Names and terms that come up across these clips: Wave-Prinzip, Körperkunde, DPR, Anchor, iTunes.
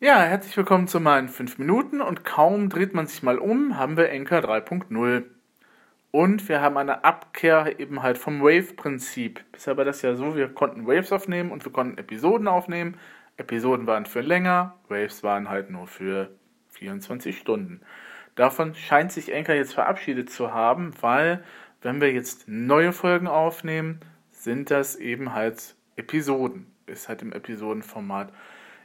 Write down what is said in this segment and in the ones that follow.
Ja, herzlich willkommen zu meinen 5 Minuten und kaum dreht man sich mal um, haben wir Anchor 3.0. Und wir haben eine Abkehr eben halt vom Wave-Prinzip. Bisher war das ja so, wir konnten Waves aufnehmen und wir konnten Episoden aufnehmen. Episoden waren für länger, Waves waren halt nur für 24 Stunden. Davon scheint sich Anchor jetzt verabschiedet zu haben, weil wenn wir jetzt neue Folgen aufnehmen, sind das eben halt Episoden. Ist halt im Episodenformat.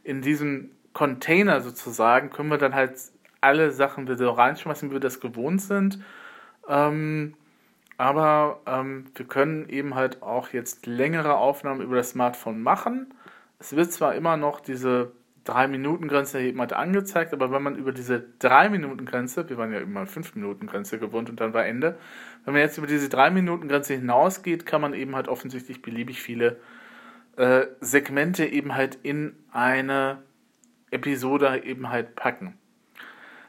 In diesem Container sozusagen, können wir dann halt alle Sachen wieder reinschmeißen, wie wir das gewohnt sind. Aber wir können eben halt auch jetzt längere Aufnahmen über das Smartphone machen. Es wird zwar immer noch diese 3-Minuten-Grenze eben halt angezeigt, aber wenn man über diese 3-Minuten-Grenze, wir waren ja immer 5-Minuten-Grenze gewohnt und dann war Ende, wenn man jetzt über diese 3-Minuten-Grenze hinausgeht, kann man eben halt offensichtlich beliebig viele Segmente eben halt in eine Episode eben halt packen.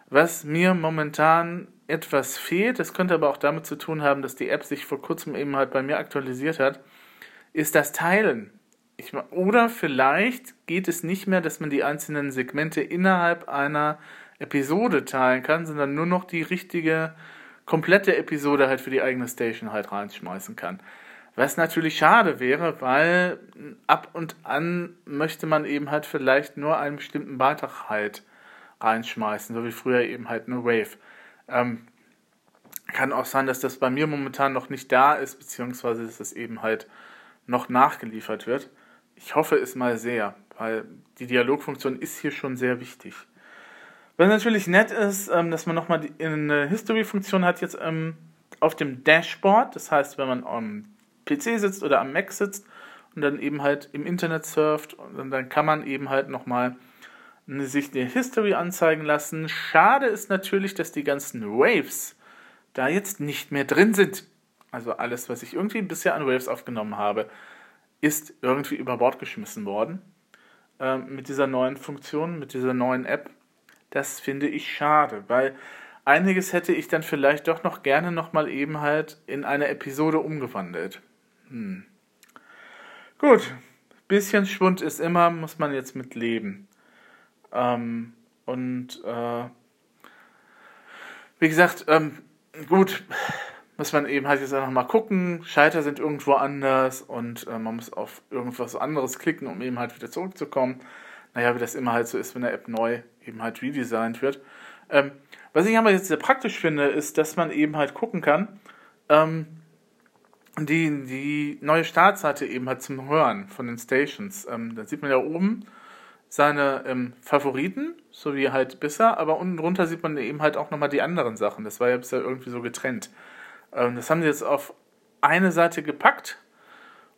Was mir momentan etwas fehlt, das könnte aber auch damit zu tun haben, dass die App sich vor kurzem eben halt bei mir aktualisiert hat, ist das Teilen. Oder vielleicht geht es nicht mehr, dass man die einzelnen Segmente innerhalb einer Episode teilen kann, sondern nur noch die richtige, komplette Episode halt für die eigene Station halt reinschmeißen kann. Was natürlich schade wäre, weil ab und an möchte man eben halt vielleicht nur einen bestimmten Beitrag halt reinschmeißen, so wie früher eben halt eine Wave. Kann auch sein, dass das bei mir momentan noch nicht da ist, beziehungsweise dass das eben halt noch nachgeliefert wird. Ich hoffe es mal sehr, weil die Dialogfunktion ist hier schon sehr wichtig. Was natürlich nett ist, dass man nochmal eine History-Funktion hat jetzt auf dem Dashboard, das heißt, wenn man PC sitzt oder am Mac sitzt und dann eben halt im Internet surft und dann kann man eben halt nochmal sich eine History anzeigen lassen. Schade ist natürlich, dass die ganzen Waves da jetzt nicht mehr drin sind. Also alles, was ich irgendwie bisher an Waves aufgenommen habe, ist irgendwie über Bord geschmissen worden mit dieser neuen Funktion, mit dieser neuen App. Das finde ich schade, weil einiges hätte ich dann vielleicht doch noch gerne nochmal eben halt in eine Episode umgewandelt. Gut, bisschen Schwund ist immer, muss man jetzt mit leben. Wie gesagt, gut, muss man eben halt jetzt einfach mal gucken. Schalter sind irgendwo anders und man muss auf irgendwas anderes klicken, um eben halt wieder zurückzukommen. Naja, wie das immer halt so ist, wenn eine App neu eben halt redesigned wird. Was ich aber jetzt sehr praktisch finde, ist, dass man eben halt gucken kann, die neue Startseite eben halt zum Hören von den Stations. Da sieht man ja oben seine Favoriten, so wie halt bisher, aber unten drunter sieht man eben halt auch nochmal die anderen Sachen. Das war ja bisher irgendwie so getrennt. Das haben sie jetzt auf eine Seite gepackt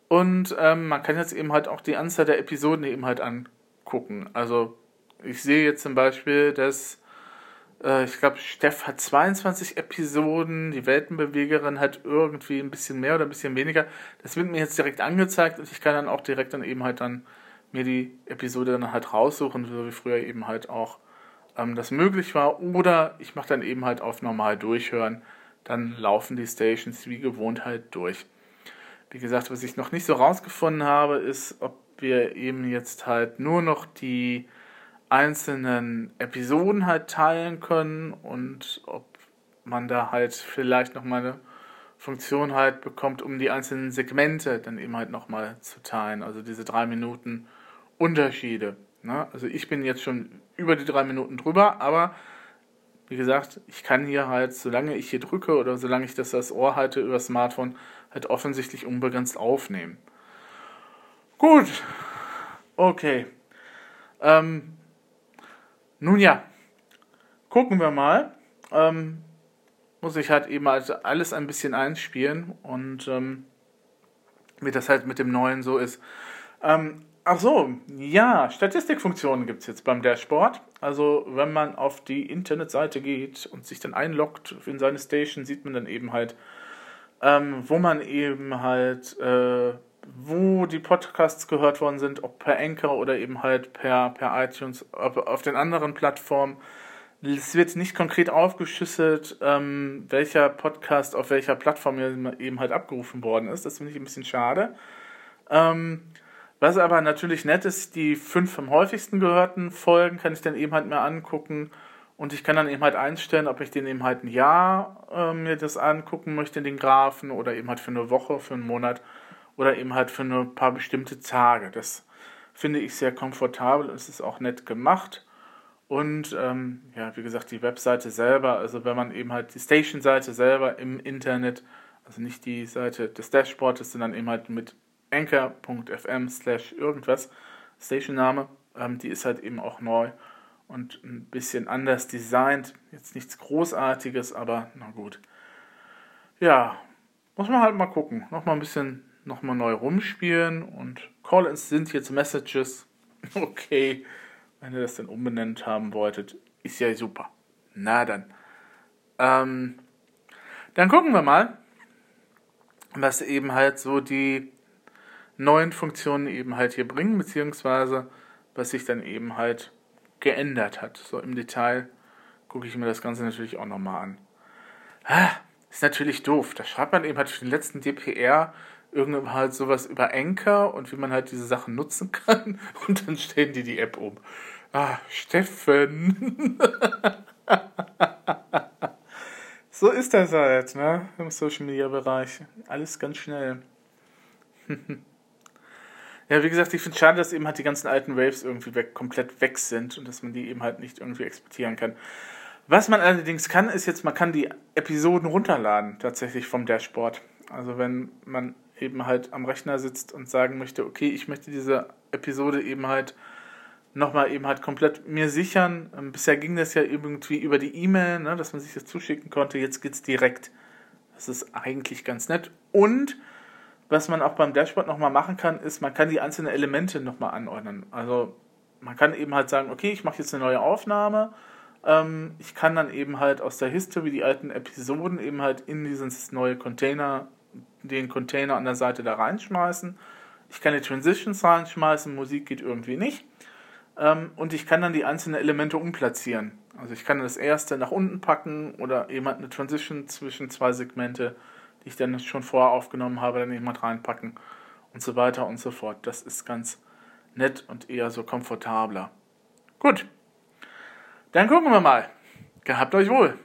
und man kann jetzt eben halt auch die Anzahl der Episoden eben halt angucken. Also ich sehe jetzt zum Beispiel, dass ich glaube, Steff hat 22 Episoden, die Weltenbewegerin hat irgendwie ein bisschen mehr oder ein bisschen weniger. Das wird mir jetzt direkt angezeigt und ich kann dann auch direkt dann eben halt dann mir die Episode dann halt raussuchen, so wie früher eben halt auch das möglich war. Oder ich mache dann eben halt auf normal durchhören, dann laufen die Stations wie gewohnt halt durch. Wie gesagt, was ich noch nicht so rausgefunden habe, ist, ob wir eben jetzt halt nur noch die einzelnen Episoden halt teilen können und ob man da halt vielleicht nochmal eine Funktion halt bekommt, um die einzelnen Segmente dann eben halt nochmal zu teilen, also diese 3 Minuten Unterschiede. Ne? Also ich bin jetzt schon über die 3 Minuten drüber, aber wie gesagt, ich kann hier halt, solange ich hier drücke oder solange ich das Ohr halte über das Smartphone, halt offensichtlich unbegrenzt aufnehmen. Gut, okay. Nun ja, gucken wir mal. Muss ich halt eben halt alles ein bisschen einspielen und wie das halt mit dem Neuen so ist. Statistikfunktionen gibt es jetzt beim Dashboard. Also wenn man auf die Internetseite geht und sich dann einloggt in seine Station, sieht man dann eben halt, wo man eben halt wo die Podcasts gehört worden sind, ob per Anchor oder eben halt per iTunes, auf den anderen Plattformen. Es wird nicht konkret aufgeschlüsselt, welcher Podcast auf welcher Plattform eben halt abgerufen worden ist. Das finde ich ein bisschen schade. Was aber natürlich nett ist, die 5 am häufigsten gehörten Folgen kann ich dann eben halt mir angucken und ich kann dann eben halt einstellen, ob ich den eben halt ein Jahr mir das angucken möchte, den Graphen, oder eben halt für eine Woche, für einen Monat oder eben halt für ein paar bestimmte Tage. Das finde ich sehr komfortabel und es ist auch nett gemacht. Und ja, wie gesagt, die Webseite selber, also wenn man eben halt die Station-Seite selber im Internet, also nicht die Seite des Dashboards, sondern eben halt mit anchor.fm/irgendwas, Station-Name, die ist halt eben auch neu und ein bisschen anders designt. Jetzt nichts Großartiges, aber na gut. Ja, muss man halt mal gucken. Nochmal neu rumspielen und Call-ins sind jetzt Messages. Okay, wenn ihr das dann umbenannt haben wolltet, ist ja super. Na dann. Dann gucken wir mal, was eben halt so die neuen Funktionen eben halt hier bringen, beziehungsweise was sich dann eben halt geändert hat. So im Detail gucke ich mir das Ganze natürlich auch nochmal an. Ist natürlich doof. Da schreibt man eben halt für den letzten DPR irgendwann halt sowas über Anchor und wie man halt diese Sachen nutzen kann und dann stellen die App um. Ah, Steffen. So ist das halt, ne? Im Social-Media-Bereich. Alles ganz schnell. Ja, wie gesagt, ich finde es schade, dass eben halt die ganzen alten Waves irgendwie komplett weg sind und dass man die eben halt nicht irgendwie exportieren kann. Was man allerdings kann, ist jetzt, man kann die Episoden runterladen, tatsächlich vom Dashboard. Also wenn man eben halt am Rechner sitzt und sagen möchte, okay, ich möchte diese Episode eben halt nochmal eben halt komplett mir sichern. Bisher ging das ja irgendwie über die E-Mail, ne, dass man sich das zuschicken konnte. Jetzt geht's direkt. Das ist eigentlich ganz nett. Und was man auch beim Dashboard nochmal machen kann, ist, man kann die einzelnen Elemente nochmal anordnen. Also man kann eben halt sagen, okay, ich mache jetzt eine neue Aufnahme. Ich kann dann eben halt aus der History die alten Episoden eben halt in dieses neue Container, den Container an der Seite da reinschmeißen. Ich kann die Transitions reinschmeißen, Musik geht irgendwie nicht. Und ich kann dann die einzelnen Elemente umplatzieren. Also ich kann das erste nach unten packen oder eben halt eine Transition zwischen zwei Segmente, die ich dann schon vorher aufgenommen habe, dann eben halt reinpacken und so weiter und so fort. Das ist ganz nett und eher so komfortabler. Gut, dann gucken wir mal. Gehabt euch wohl.